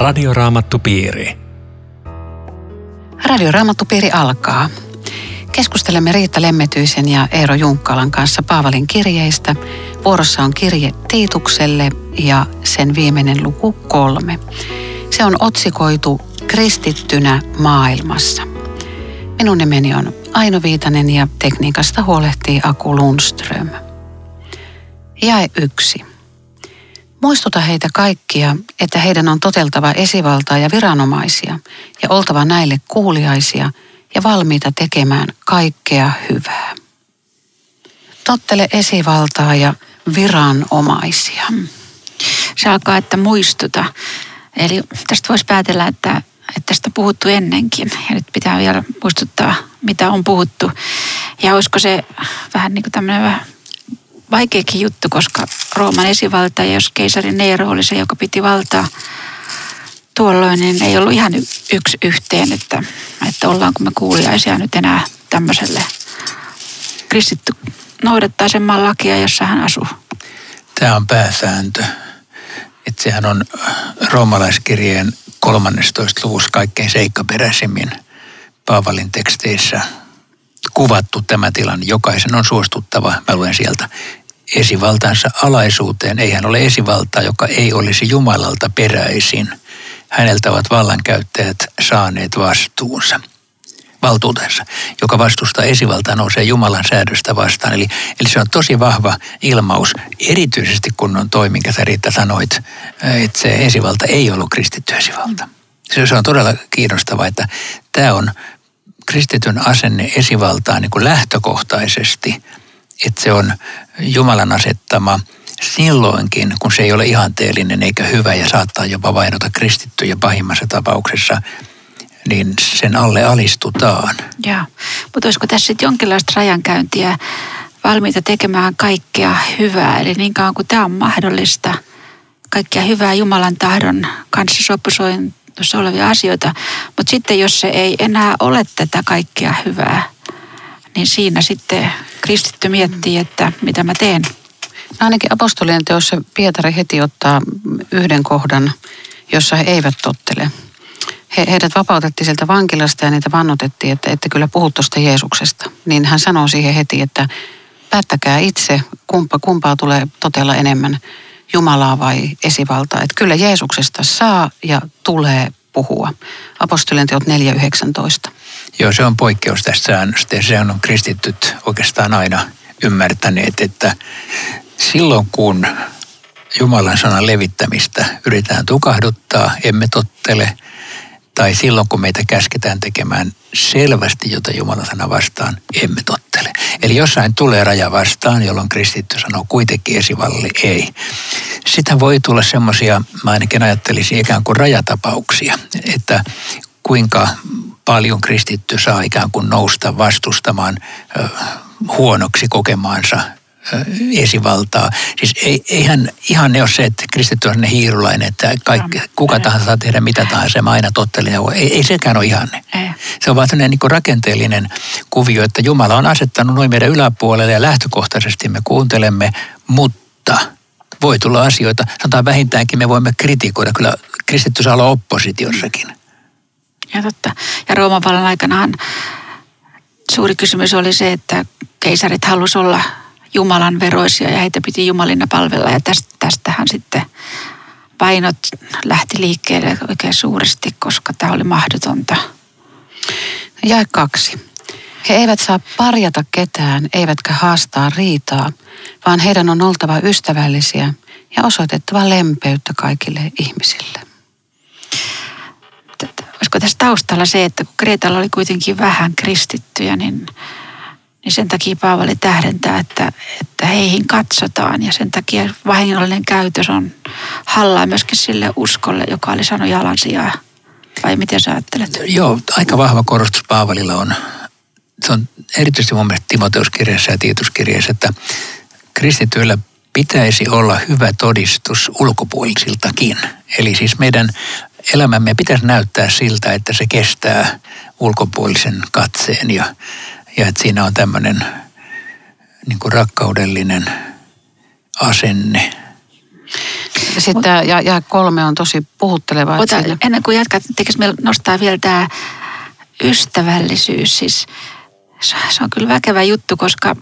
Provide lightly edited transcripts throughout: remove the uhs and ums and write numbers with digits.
Radioraamattupiiri. Radioraamattupiiri alkaa. Keskustelemme Riitta Lemmetyisen ja Eero Junkkalan kanssa Paavalin kirjeistä. Vuorossa on kirje Tiitukselle ja sen viimeinen luku 3. Se on otsikoitu Kristittynä maailmassa. Minun nimeni on Aino Viitanen ja tekniikasta huolehtii Aku Lundström. Jae 1. Muistuta heitä kaikkia, että heidän on toteltava esivaltaa ja viranomaisia ja oltava näille kuuliaisia ja valmiita tekemään kaikkea hyvää. Tottele esivaltaa ja viranomaisia. Se alkaa, että muistuta. Eli tästä voisi päätellä, että tästä on puhuttu ennenkin ja nyt pitää vielä muistuttaa, mitä on puhuttu. Ja olisiko se vähän niin kuin tämmöinen vaikeakin juttu, koska Rooman esivalta, jos keisari Neero oli se, joka piti valtaa tuolloin, niin ei ollut ihan yksi yhteen, että ollaanko me kuuliaisia nyt enää tämmöiselle. Kristitty noudattaa sen maan lakia, jossa hän asuu. Tämä on pääsääntö. Että sehän on roomalaiskirjeen 13. luvussa kaikkein seikkaperäisemmin Paavalin teksteissä kuvattu tämä tilanne. Jokaisen on suostuttava, mä luen sieltä, esivaltansa alaisuuteen. Eihän ole esivaltaa, joka ei olisi Jumalalta peräisin. Häneltä ovat vallankäyttäjät saaneet valtuutensa, joka vastustaa esivaltaa, nousee Jumalan säädöstä vastaan. Eli se on tosi vahva ilmaus, erityisesti kun on toi, minkä sä Riitta sanoit, että se esivalta ei ollut kristitty esivalta. Se on todella kiinnostavaa, että tämä on kristityn asenne esivaltaa niin kuin lähtökohtaisesti, että se on Jumalan asettama silloinkin, kun se ei ole ihanteellinen eikä hyvä ja saattaa jopa vainota kristittyjä pahimmassa tapauksessa, niin sen alle alistutaan. Joo, mutta olisiko tässä sitten jonkinlaista rajankäyntiä valmiita tekemään kaikkea hyvää, eli niin kauan kuin tämä on mahdollista, kaikkea hyvää Jumalan tahdon kanssa sopusoinnussa olevia asioita, mutta sitten jos se ei enää ole tätä kaikkea hyvää, niin siinä sitten kristitty miettii, että mitä mä teen. No ainakin apostolien teossa Pietari heti ottaa yhden kohdan, jossa he eivät tottele. Heidät vapautettiin sieltä vankilasta ja niitä vannotettiin, että ette kyllä puhu tuosta Jeesuksesta. Niin hän sanoo siihen heti, että päättäkää itse, kumpaa tulee totella enemmän, Jumalaa vai esivaltaa. Että kyllä Jeesuksesta saa ja tulee puhua. Apostolien teot 4.19. Joo, se on poikkeus tästä säännöstä ja se on kristityt oikeastaan aina ymmärtäneet, että silloin kun Jumalan sanan levittämistä yritetään tukahduttaa, emme tottele, tai silloin, kun meitä käsketään tekemään selvästi jotain Jumalan sana vastaan, emme tottele. Eli jossain tulee raja vastaan, jolloin kristitty sanoo kuitenkin esivallalle ei. Sitä voi tulla semmoisia, mä ainakin ajattelisin, ikään kuin rajatapauksia, että kuinka paljon kristitty saa ikään kuin nousta vastustamaan huonoksi kokemaansa esivaltaa. Siis eihän ihan ne ole se, että kristitty on ne hiirulainen, että kuka tahansa saa tehdä mitä tahansa, mä aina tottelen. Ei sekään ole ihanne. Se on vaan sellainen niin rakenteellinen kuvio, että Jumala on asettanut noin meidän yläpuolelle ja lähtökohtaisesti me kuuntelemme, mutta voi tulla asioita. Sanotaan vähintäänkin me voimme kritikoida. Kyllä kristitty saa olla oppositiossakin. Ja totta. Ja Rooman vallan aikanahan suuri kysymys oli se, että keisarit halusi olla Jumalan veroisia ja heitä piti Jumalina palvella ja tästähän sitten painot lähti liikkeelle oikein suuresti, koska tämä oli mahdotonta. Jae 2. He eivät saa parjata ketään, eivätkä haastaa riitaa, vaan heidän on oltava ystävällisiä ja osoitettava lempeyttä kaikille ihmisille. Olisiko tässä taustalla se, että kun Kreetalla oli kuitenkin vähän kristittyjä, niin sen takia Paavali tähdentää, että heihin katsotaan ja sen takia vahingollinen käytös on hallaa myöskin sille uskolle, joka oli saanut jalansijaa. Vai miten sä ajattelet? Joo, aika vahva korostus Paavalilla on. Se on erityisesti mun mielestä Timoteoskirjassa ja Tiituskirjassa, että kristityillä pitäisi olla hyvä todistus ulkopuolisiltakin. Eli siis meidän elämämme pitäisi näyttää siltä, että se kestää ulkopuolisen katseen ja että siinä on tämmöinen niin kuin rakkaudellinen asenne. Sitten ja 3 on tosi puhuttelevaa. Ennen kuin jatkat, teikö meillä nostaa vielä tämä ystävällisyys. Siis, se on kyllä väkevä juttu, koska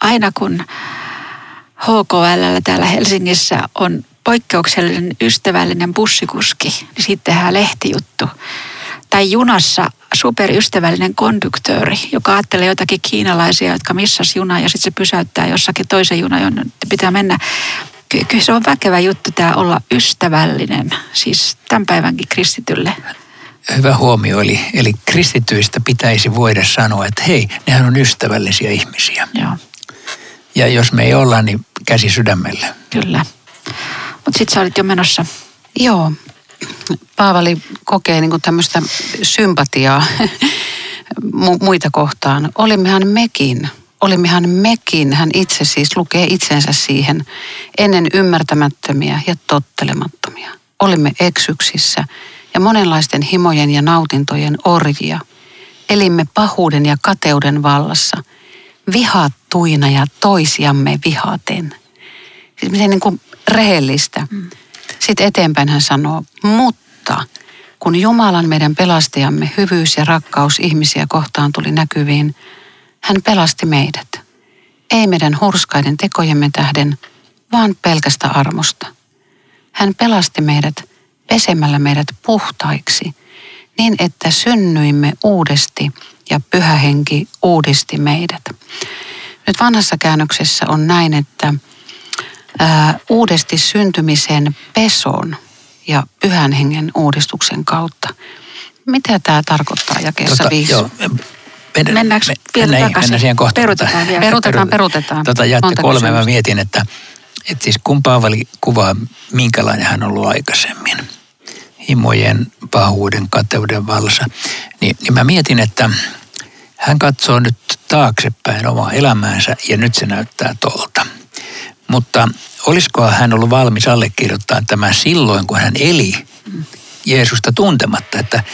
aina kun HKL täällä Helsingissä on poikkeuksellinen ystävällinen bussikuski, niin siitä tehdään lehtijuttu. Tai junassa superystävällinen konduktööri, joka ajattelee jotakin kiinalaisia, jotka missas junaa ja sitten se pysäyttää jossakin toisen junan, jonne pitää mennä. Kyllä se on väkevä juttu tämä olla ystävällinen, siis tämän päivänkin kristitylle. Hyvä huomio, eli kristityistä pitäisi voida sanoa, että hei, nehän on ystävällisiä ihmisiä. Joo. Ja jos me ei olla, niin käsi sydämelle. Kyllä. Mutta sitten sä olit jo menossa. Joo. Paavali kokee niin kuin tämmöistä sympatiaa muita kohtaan. Olimmehan mekin, hän itse siis lukee itsensä siihen, ennen ymmärtämättömiä ja tottelemattomia. Olimme eksyksissä ja monenlaisten himojen ja nautintojen orjia. Elimme pahuuden ja kateuden vallassa, vihattuina ja toisiamme vihaten. Siis miten niin kuin rehellistä. Sitten eteenpäin hän sanoo, mutta kun Jumalan meidän pelastajamme hyvyys ja rakkaus ihmisiä kohtaan tuli näkyviin, hän pelasti meidät. Ei meidän hurskaiden tekojemme tähden, vaan pelkästä armosta. Hän pelasti meidät pesemällä meidät puhtaiksi, niin että synnyimme uudesti ja Pyhä Henki uudisti meidät. Nyt vanhassa käännöksessä on näin, että uudesti syntymisen peson ja Pyhän Hengen uudistuksen kautta. Mitä tämä tarkoittaa jakeessa 5? Mennään siihen kohtaan. Peruutetaan. Jaatte 3, mä mietin, että siis kun Paavali kuvaa, minkälainen hän on ollut aikaisemmin. Himojen, pahuuden, kateuden vallassa. Niin mä mietin, että hän katsoo nyt taaksepäin omaa elämäänsä ja nyt se näyttää tolta. Mutta olisikohan hän ollut valmis allekirjoittamaan tämä silloin, kun hän eli Jeesusta tuntematta, että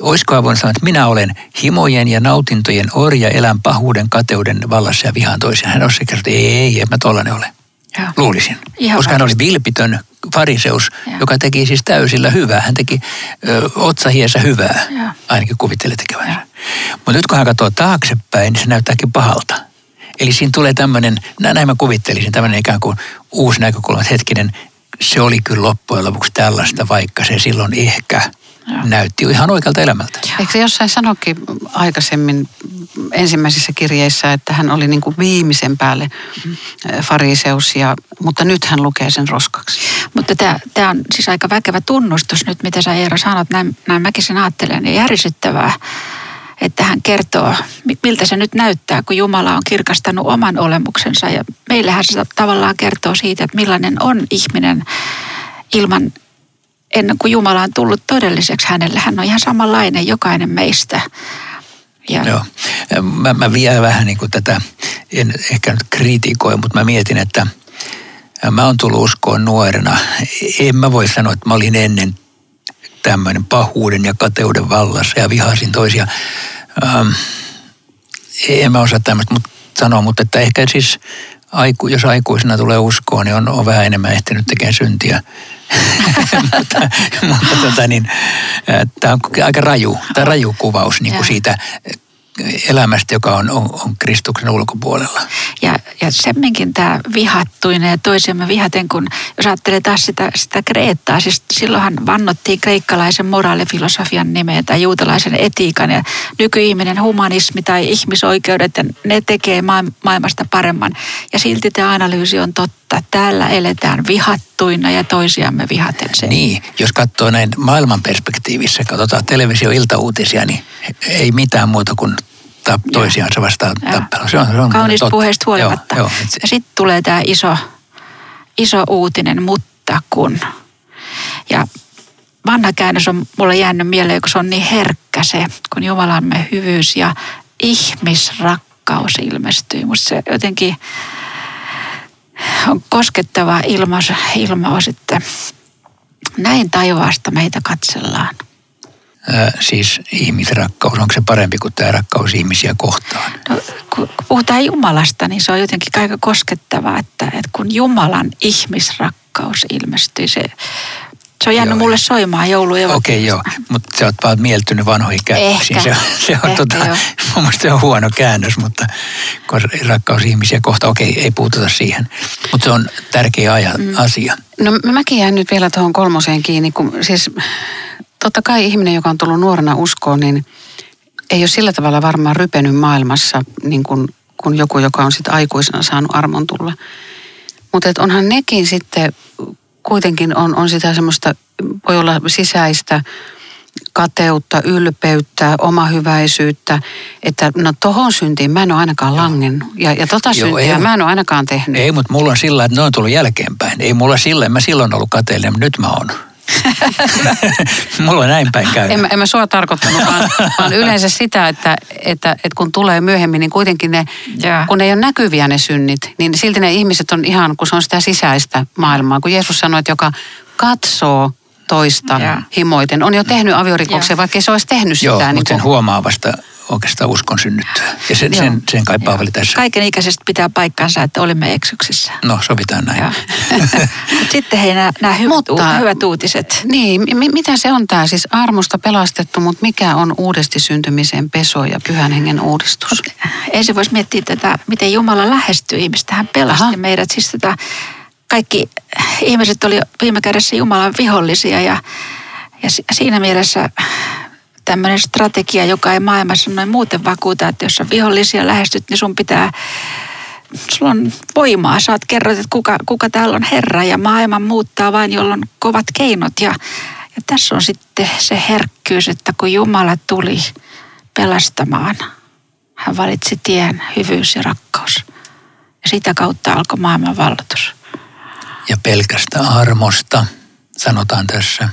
olisikohan voinut sanoa, että minä olen himojen ja nautintojen orja, elän pahuuden, kateuden vallassa ja vihaan toisen. Hän olisi kertonut, että ei, en mä tollainen ole. Joo. Luulisin. Ihan koska hän oli vilpitön fariseus, ja joka teki siis täysillä hyvää. Hän teki otsahiessä hyvää, ja ainakin kuvitteli tekevänsä. Mutta nyt kun hän katsoo taaksepäin, niin se näyttääkin pahalta. Eli siinä tulee tämmöinen, näin mä kuvittelisin, tämmöinen ikään kuin uusi näkökulma, että hetkinen, se oli kyllä loppujen lopuksi tällaista, vaikka se silloin ehkä näytti ihan oikealta elämältä. Eikö se jossain sanokin aikaisemmin ensimmäisissä kirjeissä, että hän oli niin kuin viimeisen päälle fariseus, mutta nyt hän lukee sen roskaksi. Mutta tämä on siis aika väkevä tunnustus nyt, mitä sä Eero sanot, näin mäkin sen ajattelen, ja järisyttävää. Että hän kertoo, miltä se nyt näyttää, kun Jumala on kirkastanut oman olemuksensa. Ja meillähän se tavallaan kertoo siitä, että millainen on ihminen ilman, ennen kuin Jumala on tullut todelliseksi hänelle. Hän on ihan samanlainen jokainen meistä. Joo. Mä vielä vähän niin kuin tätä, en ehkä nyt kritikoi, mutta mä mietin, että mä oon tullut uskoon nuorena. En mä voi sanoa, että mä olin ennen tämmöinen pahuuden ja kateuden vallassa ja vihasin toisia. En mä osaa tämmöistä sanoa, mutta että ehkä siis jos aikuisena tulee uskoon, niin on vähän enemmän ehtinyt tekemään syntiä. mutta tämä on aika raju, tämä raju kuvaus niin kuin siitä elämästä, joka on Kristuksen ulkopuolella. Ja semminkin tämä vihattuinen ja toisiamme vihaten, kun jos ajattelee taas sitä Kreettaa, siis silloinhan vannottiin kreikkalaisen moraalifilosofian nimeä tai juutalaisen etiikan ja nykyihminen humanismi tai ihmisoikeudet, ja ne tekee maailmasta paremman. Ja silti tämä analyysi on totta. Täällä eletään vihattuina ja toisiamme vihaten. Niin, jos katsoo näin maailman perspektiivissä, katsotaan televisio-iltauutisia, niin ei mitään muuta kuin toisiaansa vastaan tappelu. Se on kaunis puheesta huolimatta. Joo. Ja sitten tulee tämä iso uutinen, mutta kun. Ja vanha käännös on mulle jäänyt mieleen, kun se on niin herkkä se, kun Jumalamme hyvyys ja ihmisrakkaus ilmestyy. Musta se jotenkin on koskettava ilmaus, että näin taivaasta meitä katsellaan. Siis ihmisrakkaus, onko se parempi kuin tämä rakkaus ihmisiä kohtaan? No, kun puhutaan Jumalasta, niin se on jotenkin aika koskettavaa, että kun Jumalan ihmisrakkaus rakkaus ilmestyi. Se on jäänyt mulle soimaan jouluevankeliumista. Okei, joo. Mutta sä oot vaan mieltynyt vanhoihin käännöksiin. Mun mielestä se on huono käännös, mutta rakkaus ihmisiä kohta, ei puututa siihen. Mutta se on tärkeä asia. No mäkin jään nyt vielä tuohon kolmoseen kiinni, kun siis totta kai ihminen, joka on tullut nuorena uskoon, niin ei ole sillä tavalla varmaan rypenyt maailmassa, niin kuin joku, joka on sitten aikuisena saanut armon tulla. Mutta onhan nekin sitten... Kuitenkin on sitä semmoista, voi olla sisäistä kateutta, ylpeyttä, omahyväisyyttä, että no tohon syntiin mä en ole ainakaan langennut. Ja syntiä mä en ole ainakaan tehnyt. Ei, mutta mulla on sillä, että ne on tullut jälkeenpäin. Ei mulla sillä, mä silloin ollut kateellinen, mutta nyt mä oon. Mulla on näin päin käynyt. En mä sua tarkoittanut, vaan yleensä sitä, että kun tulee myöhemmin, niin kuitenkin ne, kun ei ole näkyviä ne synnit, niin silti ne ihmiset on ihan, kun se on sitä sisäistä maailmaa. Kun Jeesus sanoi, että joka katsoo toista himoiten, on jo tehnyt aviorikoksia, vaikka ei se olisi tehnyt sitä. Joo, niin mutta sen huomaa vasta oikeastaan uskon synnyttyä. Ja sen kai Paavali tässä. Kaiken ikäisestä pitää paikkansa, että olemme eksyksissä. No, sovitaan näin. Sitten hei, nämä hyvät uutiset. Niin, mitä se on tämä siis armosta pelastettu, mutta mikä on uudesti syntymisen peso ja pyhän hengen uudistus? Ei se voisi miettiä tätä, miten Jumala lähestyy ihmistä. Hän pelasti meidät. Siis kaikki ihmiset oli viime kädessä Jumalan vihollisia ja siinä mielessä... Tämmöinen strategia, joka ei maailmassa noin muuten vakuuta, että jos sä vihollisia lähestyt, niin sulla on voimaa. Sä oot kerrot, että kuka täällä on Herra ja maailman muuttaa vain, jolloin kovat keinot. Ja tässä on sitten se herkkyys, että kun Jumala tuli pelastamaan, hän valitsi tien, hyvyys ja rakkaus. Ja sitä kautta alkoi maailman valloitus. Ja pelkästä armosta, sanotaan tässä.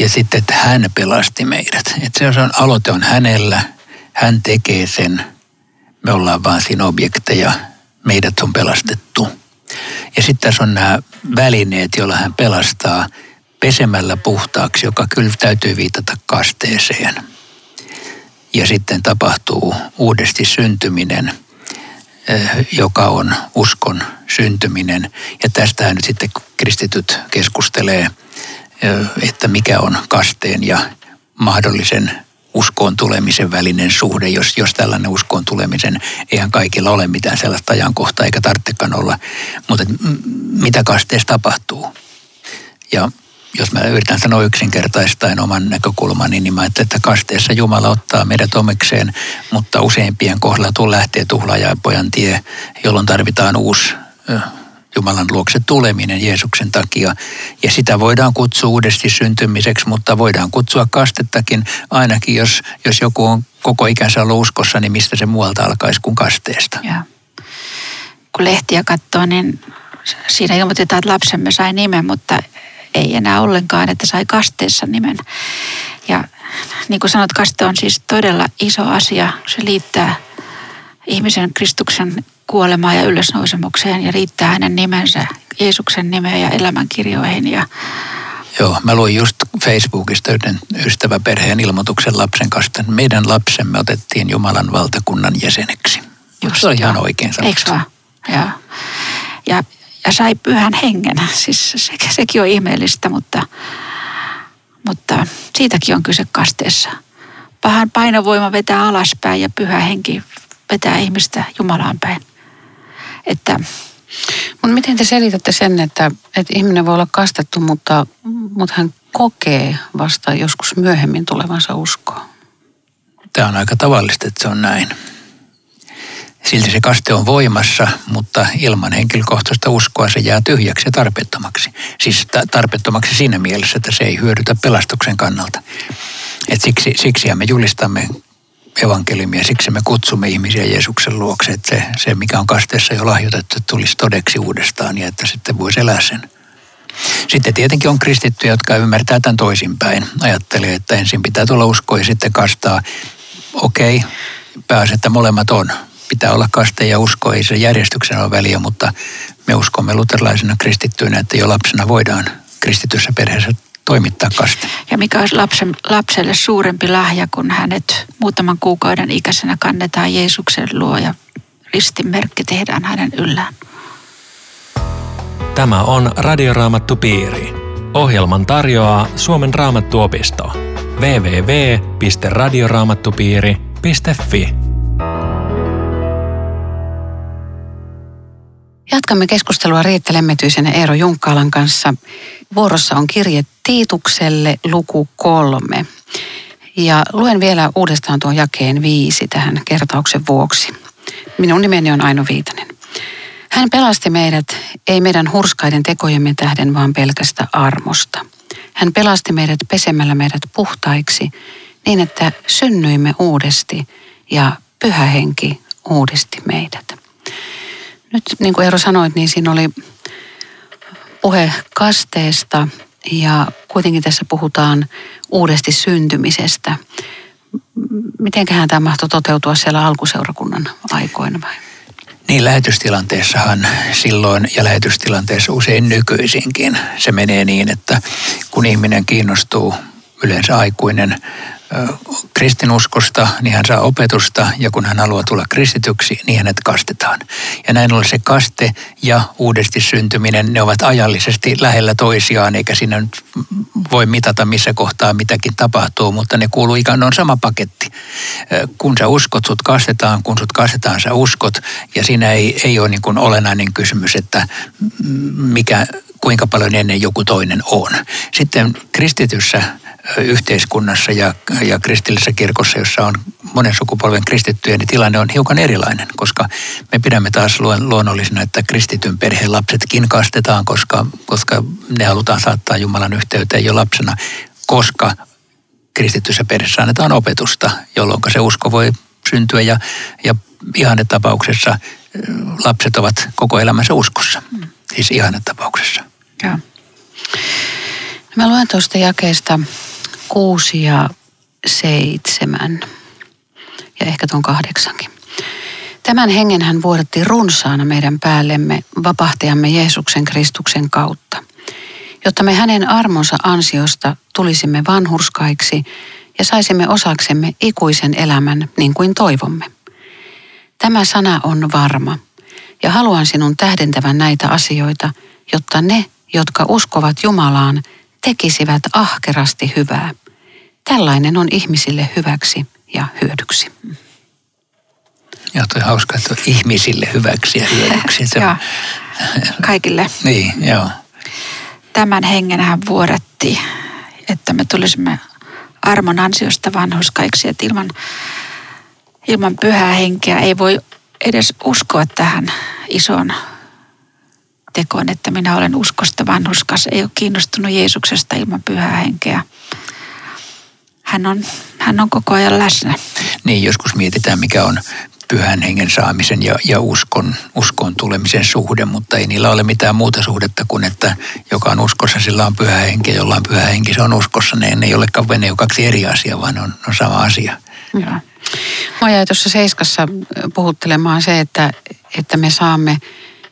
Ja sitten, että hän pelasti meidät. Että se on, aloite on hänellä, hän tekee sen. Me ollaan vaan siinä objekteja, meidät on pelastettu. Ja sitten tässä on nämä välineet, joilla hän pelastaa pesemällä puhtaaksi, joka kyllä täytyy viitata kasteeseen. Ja sitten tapahtuu uudesti syntyminen, joka on uskon syntyminen. Ja tästähän nyt sitten kristityt keskustelee, että mikä on kasteen ja mahdollisen uskoon tulemisen välinen suhde, jos tällainen uskoon tulemisen, eihän kaikilla ole mitään sellaista ajankohtaa, eikä tarvitsekaan olla, mutta mitä kasteessa tapahtuu. Ja jos mä yritän sanoa yksinkertaistaen oman näkökulmani, niin mä ajattelen, että kasteessa Jumala ottaa meidät omikseen, mutta useimpien kohdalla lähtee tuhlaajapojan tie, jolloin tarvitaan uusi Jumalan luokse tuleminen Jeesuksen takia. Ja sitä voidaan kutsua uudesti syntymiseksi, mutta voidaan kutsua kastettakin. Ainakin jos joku on koko ikänsä ollut uskossa, niin mistä se muualta alkaisi kuin kasteesta. Ja. Kun lehtiä katsoo, niin siinä ilmoitetaan, että lapsemme sai nimen, mutta ei enää ollenkaan, että sai kasteessa nimen. Ja niin kuin sanot, kaste on siis todella iso asia. Se liittää ihmisen Kristuksen kuolemaan ja ylösnousemukseen ja riittää hänen nimensä, Jeesuksen nimeä ja elämänkirjoihin. Joo, mä luin just Facebookista yhden ystäväperheen ilmoituksen lapsen kanssa. Meidän lapsemme otettiin Jumalan valtakunnan jäseneksi. Just, se on ihan oikein sanottu. Ja sai pyhän hengen. Siis sekin on ihmeellistä, mutta siitäkin on kyse kasteessa. Pahan painovoima vetää alaspäin ja pyhä henki vetää ihmistä Jumalaan päin. Mutta miten te selitätte sen, että ihminen voi olla kastettu, mutta hän kokee vasta joskus myöhemmin tulevansa uskoon? Tämä on aika tavallista, että se on näin. Silti se kaste on voimassa, mutta ilman henkilökohtaista uskoa se jää tyhjäksi ja tarpeettomaksi. Siis tarpeettomaksi siinä mielessä, että se ei hyödytä pelastuksen kannalta. Et siksihän me julistamme evankeliumia. Siksi me kutsumme ihmisiä Jeesuksen luokse, että se mikä on kasteessa jo lahjoitettu, tulisi todeksi uudestaan ja että sitten voisi elää sen. Sitten tietenkin on kristittyjä, jotka ymmärtää tämän toisinpäin. Ajattelee, että ensin pitää tulla uskoa ja sitten kastaa. Okei, pääsee, että molemmat on. Pitää olla kaste ja usko, ei se järjestyksen ole väliä, mutta me uskomme luterilaisena kristittyinä, että jo lapsena voidaan kristityssä perheessä toimittaa kaste. Ja mikä olisi lapselle suurempi lahja, kun hänet muutaman kuukauden ikäisenä kannetaan Jeesuksen luo ja ristin merkki tehdään hänen yllään. Tämä on Radioraamattupiiri. Ohjelman tarjoaa Suomen raamattuopisto. www.radioraamattupiiri.fi. Jatkamme keskustelua Riitta Lemmetyisen ja Eero Junkkalan kanssa. Vuorossa on kirje Tiitukselle, luku 3. Ja luen vielä uudestaan tuon jakeen 5 tähän kertauksen vuoksi. Minun nimeni on Aino Viitanen. Hän pelasti meidät, ei meidän hurskaiden tekojemme tähden, vaan pelkästä armosta. Hän pelasti meidät pesemällä meidät puhtaiksi, niin että synnyimme uudesti ja Pyhä Henki uudisti meidät. Nyt niin kuin Eero sanoit, niin siinä oli puhe kasteesta ja kuitenkin tässä puhutaan uudesti syntymisestä. Mitenköhän tämä mahtoi toteutua siellä alkuseurakunnan aikoina vai? Niin, lähetystilanteessahan silloin ja lähetystilanteessa usein nykyisinkin se menee niin, että kun ihminen kiinnostuu, yleensä aikuinen, kristinuskosta, niin hän saa opetusta ja kun hän haluaa tulla kristityksi, niin hänet kastetaan. Ja näin ollen se kaste ja uudesti syntyminen, ne ovat ajallisesti lähellä toisiaan, eikä siinä nyt voi mitata missä kohtaa mitäkin tapahtuu, mutta ne kuuluu ikään, ne on sama paketti. Kun sä uskot, sut kastetaan, kun sut kastetaan, sä uskot ja siinä ei ole niin kuin olennainen kysymys, että kuinka paljon ennen joku toinen on. Sitten kristityssä yhteiskunnassa ja kristillisessä kirkossa, jossa on monen sukupolven kristittyjä, niin tilanne on hiukan erilainen, koska me pidämme taas luonnollisena, että kristityn perheen lapsetkin kastetaan, koska ne halutaan saattaa Jumalan yhteyteen jo lapsena, koska kristityssä perheessä annetaan opetusta, jolloin se usko voi syntyä ja ihannetapauksessa lapset ovat koko elämänsä uskossa, siis ihannetapauksessa. Ja. Mä luen tuosta jakeesta 6 ja 7 ja ehkä tuon 8. Tämän hengen hän vuodatti runsaana meidän päällemme vapahtajamme Jeesuksen Kristuksen kautta, jotta me hänen armonsa ansiosta tulisimme vanhurskaiksi ja saisimme osaksemme ikuisen elämän niin kuin toivomme. Tämä sana on varma ja haluan sinun tähdentävän näitä asioita, jotta ne, jotka uskovat Jumalaan, tekisivät ahkerasti hyvää. Tällainen on ihmisille hyväksi ja hyödyksi. Ja toi hauska, että on ihmisille hyväksi ja hyödyksi. Joo, kaikille. Niin, joo. Tämän hengen hän vuodatti, että me tulisimme armon ansiosta vanhurskaiksi, että ilman pyhää henkeä ei voi edes uskoa tähän isoon tekoon, että minä olen uskosta vanhurskas, ei ole kiinnostunut Jeesuksesta ilman pyhää henkeä. Hän on koko ajan läsnä. Niin, joskus mietitään, mikä on pyhän hengen saamisen ja uskon tulemisen suhde, mutta ei niillä ole mitään muuta suhdetta kuin, että joka on uskossa, sillä on pyhä henki, jolla on pyhä henki, se on uskossa. Ne ei ole kaksi eri asiaa, vaan on sama asia. Joo. Mä jäin tuossa 7 puhuttelemaan se, että me saamme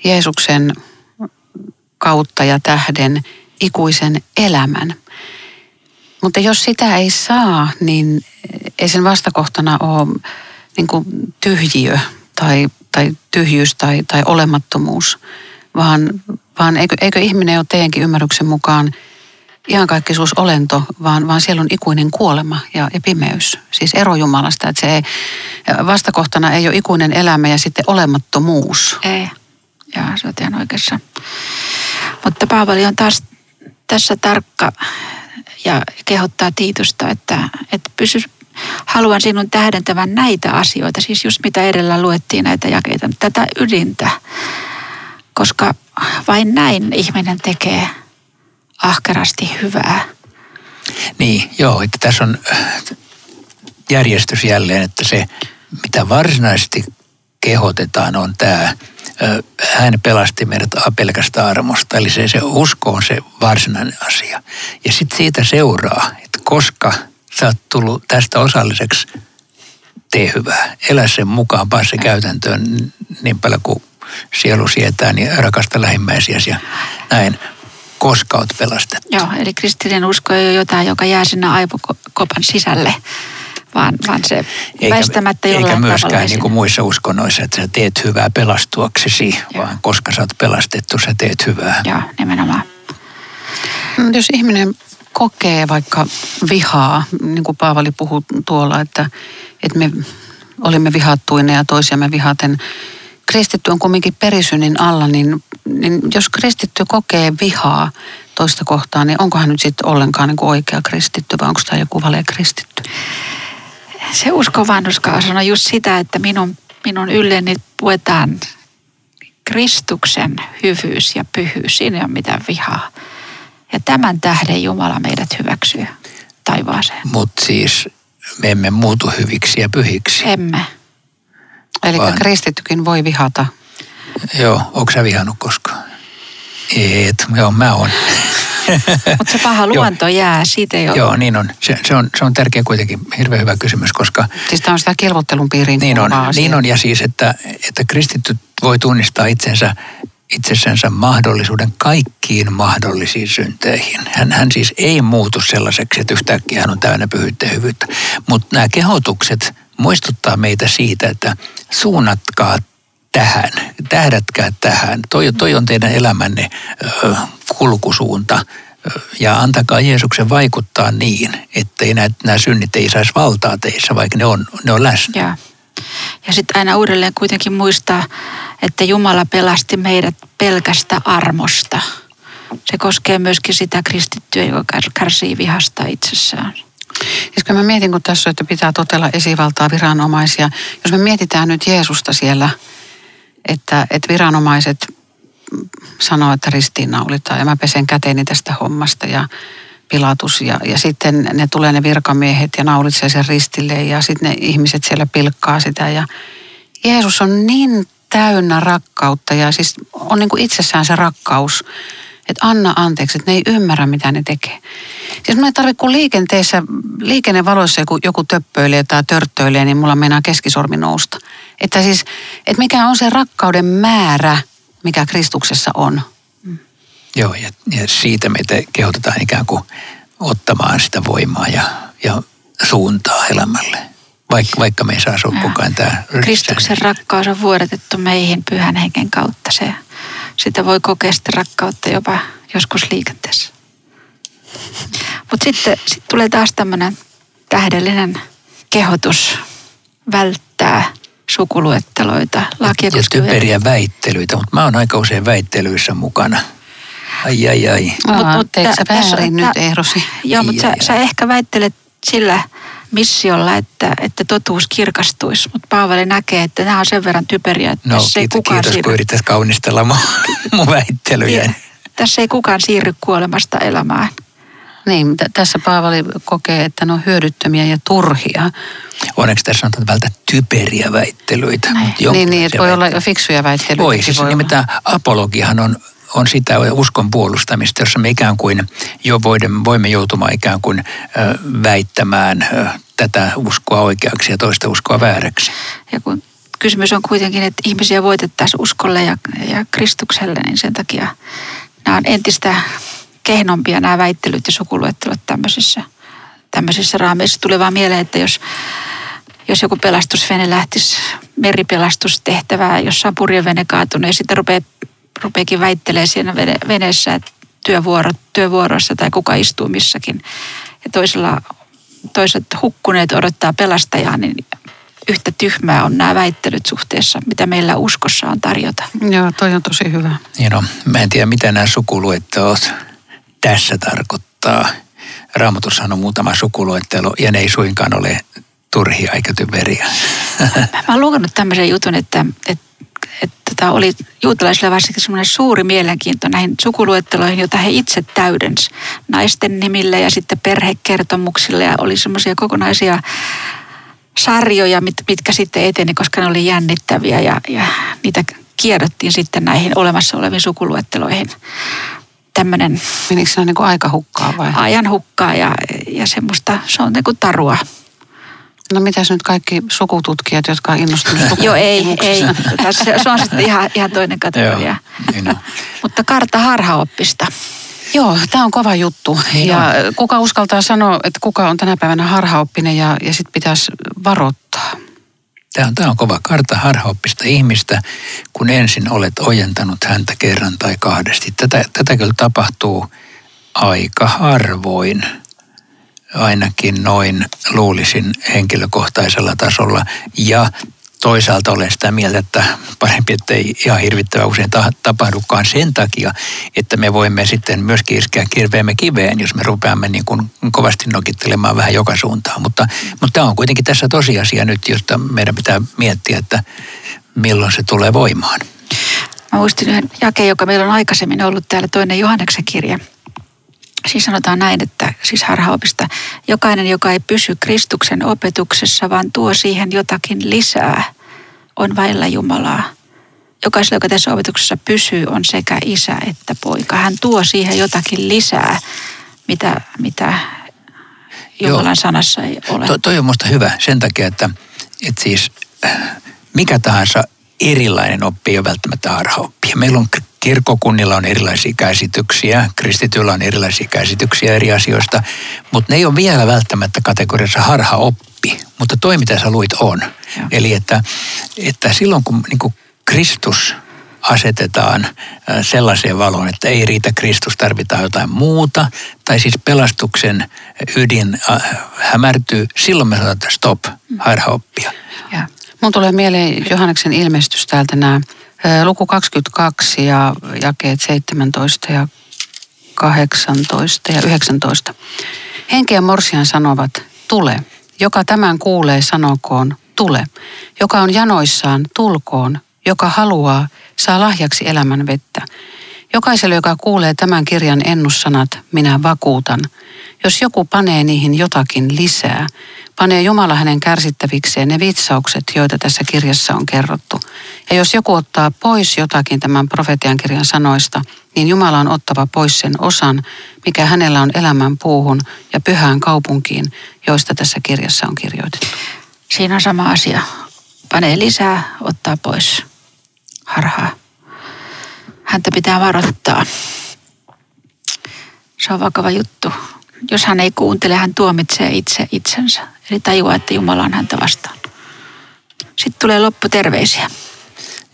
Jeesuksen kautta ja tähden ikuisen elämän. Mutta jos sitä ei saa, niin ei sen vastakohtana ole niin kuin tyhjiö tai tyhjyys tai olemattomuus, vaan eikö ihminen ole teidänkin ymmärryksen mukaan iankaikkisuusolento, vaan siellä on ikuinen kuolema ja pimeys, siis ero Jumalasta. Että se vastakohtana ei ole ikuinen elämä ja sitten olemattomuus. Ei. Jaa, sä oot ihan oikeassa. Mutta Paavali on taas tässä tarkka ja kehottaa Tiitusta, että haluan sinun tähdentävän näitä asioita, siis just mitä edellä luettiin näitä jakeita, tätä ydintä, koska vain näin ihminen tekee ahkerasti hyvää. Niin, joo, että tässä on järjestys jälleen, että se mitä varsinaisesti kehotetaan on tämä, hän pelasti meidät pelkästä armosta, eli se usko on se varsinainen asia. Ja sitten siitä seuraa, että koska sä oot tullut tästä osalliseksi, tee hyvää. Elä sen mukaan, pääse se käytäntöön niin paljon kuin sielu sietää, niin rakasta lähimmäisiäsi ja näin, koska oot pelastettu. Joo, eli kristillinen usko ei ole jotain, joka jää sinne aivokopan sisälle, vaan se väistämättä jollain tavalla. Eikä myöskään niin kuin muissa uskonnoissa, että sä teet hyvää pelastuaksesi, vaan koska sä oot pelastettu, sä teet hyvää. Joo, nimenomaan. Jos ihminen kokee vaikka vihaa, niin kuin Paavali puhui tuolla, että me olemme vihattuina ja toisiamme vihaten. Kristitty on kumminkin perisynnin alla, niin jos kristitty kokee vihaa toista kohtaan, niin onko hän nyt sitten ollenkaan niin kuin oikea kristitty vai onko tämä joku valea kristitty? Se uskovanhuskaan sanoo just sitä, että minun ylleni puetaan Kristuksen hyvyys ja pyhyys. Siinä ei ole mitään vihaa. Ja tämän tähden Jumala meidät hyväksyy taivaaseen. Mutta siis me emme muutu hyviksi ja pyhiksi. Emme. Eli kristittykin voi vihata. Joo, ootko sä vihannut koskaan? Et, joo, mä oon. Mutta se paha luonto jää, siitä ei ole. Joo, niin on. Se on tärkeä kuitenkin, hirveän hyvä kysymys, koska... Siis tämä on sitä kilvoittelun piiriin. Niin on, ja siis, että kristitty voi tunnistaa itsessänsä mahdollisuuden kaikkiin mahdollisiin synteihin. Hän siis ei muutu sellaiseksi, että yhtäkkiä hän on täynnä pyhyyttä ja hyvyyttä. Mutta nämä kehotukset muistuttaa meitä siitä, että suunnatkaa tähän, tähdätkää tähän. Toi on teidän elämänne kulkusuunta ja antakaa Jeesuksen vaikuttaa niin, ettei nämä synnit ei saisi valtaa teissä, vaikka ne on läsnä. Ja sitten aina uudelleen kuitenkin muistaa, että Jumala pelasti meidät pelkästä armosta. Se koskee myöskin sitä kristittyä, joka kärsii vihasta itsessään. Kun mä mietin, kun tässä on, että pitää totella esivaltaa viranomaisia. Jos me mietitään nyt Jeesusta siellä, että viranomaiset sanoo, että ristiinnaulitaan ja mä pesen käteeni tästä hommasta ja Pilatus ja sitten ne tulee ne virkamiehet ja naulitsee sen ristille ja sitten ne ihmiset siellä pilkkaa sitä ja Jeesus on niin täynnä rakkautta ja siis on niin kuin itsessään se rakkaus, että anna anteeksi, että ne ei ymmärrä mitä ne tekee. Siis mun ei tarvitse kun liikennevaloissa joku töppöilee tai törttöilee, niin mulla meinaa keskisormi nousta. Että siis, että mikä on se rakkauden määrä, mikä Kristuksessa on. Joo, ja siitä meitä kehotetaan ikään kuin ottamaan sitä voimaa ja suuntaa elämälle, vaikka me ei saa asua kukaan täällä. Kristuksen rakkaus on vuodatettu meihin Pyhän Hengen kautta. Sitä voi kokea sitä rakkautta jopa joskus liikenteessä. Mutta sitten tulee taas tämmöinen tähdellinen kehotus välttää sukuluetteloita. Ja typeriä väittelyitä, mutta mä oon aika usein väittelyissä mukana. Ai. Mut teikö sä väärin nyt ehdosi? Joo, mutta sä ehkä väittelet sillä missiolla, että totuus kirkastuisi. Mutta Paavali näkee, että nämä on sen verran typeriä, että tässä ei kukaan siirry. No kiitos, kun yrittäisi kaunistella mun väittelyjä. Tässä ei kukaan siirry kuolemasta elämään. Niin, tässä Paavali kokee, että ne on hyödyttömiä ja turhia. Onneksi tässä sanotaan, että vältä typeriä väittelyitä. Niin, että voi olla fiksuja väittelyitä. Voi, siis nimittäin apologiahan on sitä uskon puolustamista, jossa me ikään kuin jo voimme joutumaan ikään kuin väittämään tätä uskoa oikeaksi ja toista uskoa vääräksi. Ja kun kysymys on kuitenkin, että ihmisiä voitettaisiin uskolle ja Kristukselle, niin sen takia nämä on entistä kehnompia nämä väittelyt ja sukuluettelot tämmöisissä raameissa. Tulee vaan mieleen, että jos joku pelastusvene lähtisi meripelastustehtävään, jossa on purjevene kaatunut ja sitten rupeekin väittelee siinä veneessä, että työvuorossa tai kuka istuu missäkin. Ja toiset hukkuneet odottaa pelastajaa, niin yhtä tyhmää on nämä väittelyt suhteessa, mitä meillä uskossa on tarjota. Joo, toi on tosi hyvä. Niin on. Mä en tiedä, mitä nämä sukuluettelut tässä tarkoittaa. Raamatussahan on muutama sukuluettelu, ja ne ei suinkaan ole turhia eikä typeriä. Mä oon lukenut tämmöisen jutun, että oli juutalaisilla varsinkin semmoinen suuri mielenkiinto näihin sukuluetteloihin, jota he itse täydensivät naisten nimille ja sitten perhekertomuksille. Ja oli semmoisia kokonaisia sarjoja, mitkä sitten eteni, koska ne oli jännittäviä ja niitä kierrottiin sitten näihin olemassa oleviin sukuluetteloihin. Tämmöinen... Menikö se on niin kuin aika hukkaa vai? Ajan hukkaa ja semmoista, se on niin kuin tarua. No mitäs nyt kaikki sukututkijat, jotka on innostuneet sukuun? Joo, ei. Se on sitten ihan toinen kategoria. Mutta kartta harhaoppista. Joo, tämä on kova juttu. Niin ja on. Kuka uskaltaa sanoa, että kuka on tänä päivänä harhaoppinen ja sitten pitäisi varoittaa. Tämä on kova karta harhaoppista ihmistä, kun ensin olet ojentanut häntä kerran tai kahdesti. Tätä kyllä tapahtuu aika harvoin. Ainakin noin luulisin henkilökohtaisella tasolla. Ja toisaalta olen sitä mieltä, että parempi, että ei ihan hirvittävän usein tapahdukaan sen takia, että me voimme sitten myöskin iskeä kirveemme kiveen, jos me rupeamme niin kuin kovasti nokittelemaan vähän joka suuntaan. Mutta tämä on kuitenkin tässä tosiasia nyt, josta meidän pitää miettiä, että milloin se tulee voimaan. Mä muistin yhden jakeen, joka meillä on aikaisemmin ollut täällä, toinen Johanneksen kirja. Siis sanotaan näin, että siis harhaopista, jokainen, joka ei pysy Kristuksen opetuksessa, vaan tuo siihen jotakin lisää, on vailla Jumalaa. Jokaisella, joka tässä opetuksessa pysyy, on sekä isä että poika. Hän tuo siihen jotakin lisää, mitä Jumalan sanassa ei ole. Toi on musta hyvä sen takia, että siis mikä tahansa erilainen oppi ei ole välttämättä harhaoppia. Meillä on kirkkokunnilla on erilaisia käsityksiä, kristityillä on erilaisia käsityksiä eri asioista, mutta ne ei ole vielä välttämättä kategoriassa harhaoppi, mutta toi mitä sä luit on. Joo. Eli että silloin kun niin Kristus asetetaan sellaiseen valoon, että ei riitä Kristus, tarvitaan jotain muuta, tai siis pelastuksen ydin hämärtyy, silloin me sanotaan stop, harhaoppia. Joo. Mun tulee mieleen Johanneksen ilmestys täältä nämä luku 22 ja jakeet 17 ja 18 ja 19. Henki ja morsian sanovat, tule. Joka tämän kuulee, sanokoon, tule. Joka on janoissaan, tulkoon. Joka haluaa, saa lahjaksi elämän vettä. Jokaiselle, joka kuulee tämän kirjan ennussanat, minä vakuutan. Jos joku panee niihin jotakin lisää, panee Jumala hänen kärsittävikseen ne vitsaukset, joita tässä kirjassa on kerrottu. Ja jos joku ottaa pois jotakin tämän profetian kirjan sanoista, niin Jumala on ottava pois sen osan, mikä hänellä on elämän puuhun ja pyhään kaupunkiin, joista tässä kirjassa on kirjoitettu. Siinä on sama asia. Panee lisää, ottaa pois. Harhaa. Häntä pitää varoittaa. Se on vakava juttu. Jos hän ei kuuntele, hän tuomitsee itse itsensä. Eli tajuaa, että Jumala on häntä vastaan. Sitten tulee lopputerveisiä.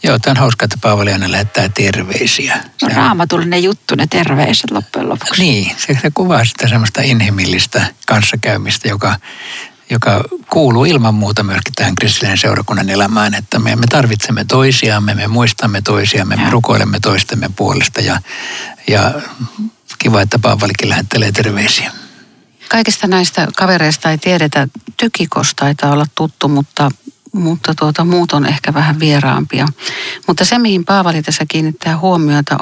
Joo, tämä on hauska, että Paavali aina lähettää terveisiä. No raamatullinen juttu, ne terveiset loppujen lopuksi. Niin, se kuvaa sitä semmoista inhimillistä kanssakäymistä, joka kuuluu ilman muuta myöskin tähän kristillisen seurakunnan elämään, että me tarvitsemme toisiamme, me muistamme toisiamme, me rukoilemme toistemme puolesta ja kiva, että Paavalikin lähettelee terveisiä. Kaikista näistä kavereista ei tiedetä. Tykikos taitaa olla tuttu, mutta muut on ehkä vähän vieraampia. Mutta se, mihin Paavali tässä kiinnittää huomiota,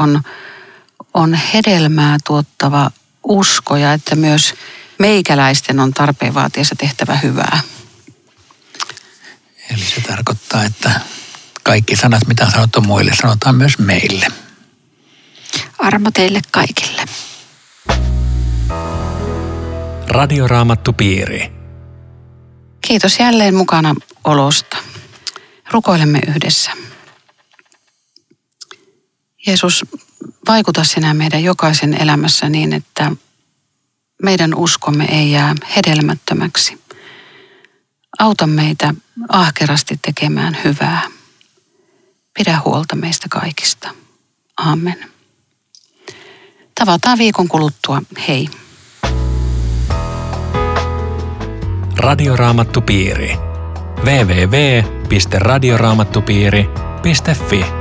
on hedelmää tuottava usko ja että myös meikäläisten on tarpeen vaatiessa tehtävä hyvää. Eli se tarkoittaa, että kaikki sanat, mitä on sanottu muille, sanotaan myös meille. Armo teille kaikille. Radioraamattupiiri. Kiitos jälleen mukana olosta. Rukoilemme yhdessä. Jeesus, vaikuta sinä meidän jokaisen elämässä niin, että meidän uskomme ei jää hedelmättömäksi. Auta meitä ahkerasti tekemään hyvää. Pidä huolta meistä kaikista. Aamen. Tavataan viikon kuluttua. Hei. Radioraamattupiiri. www.radioraamattupiiri.fi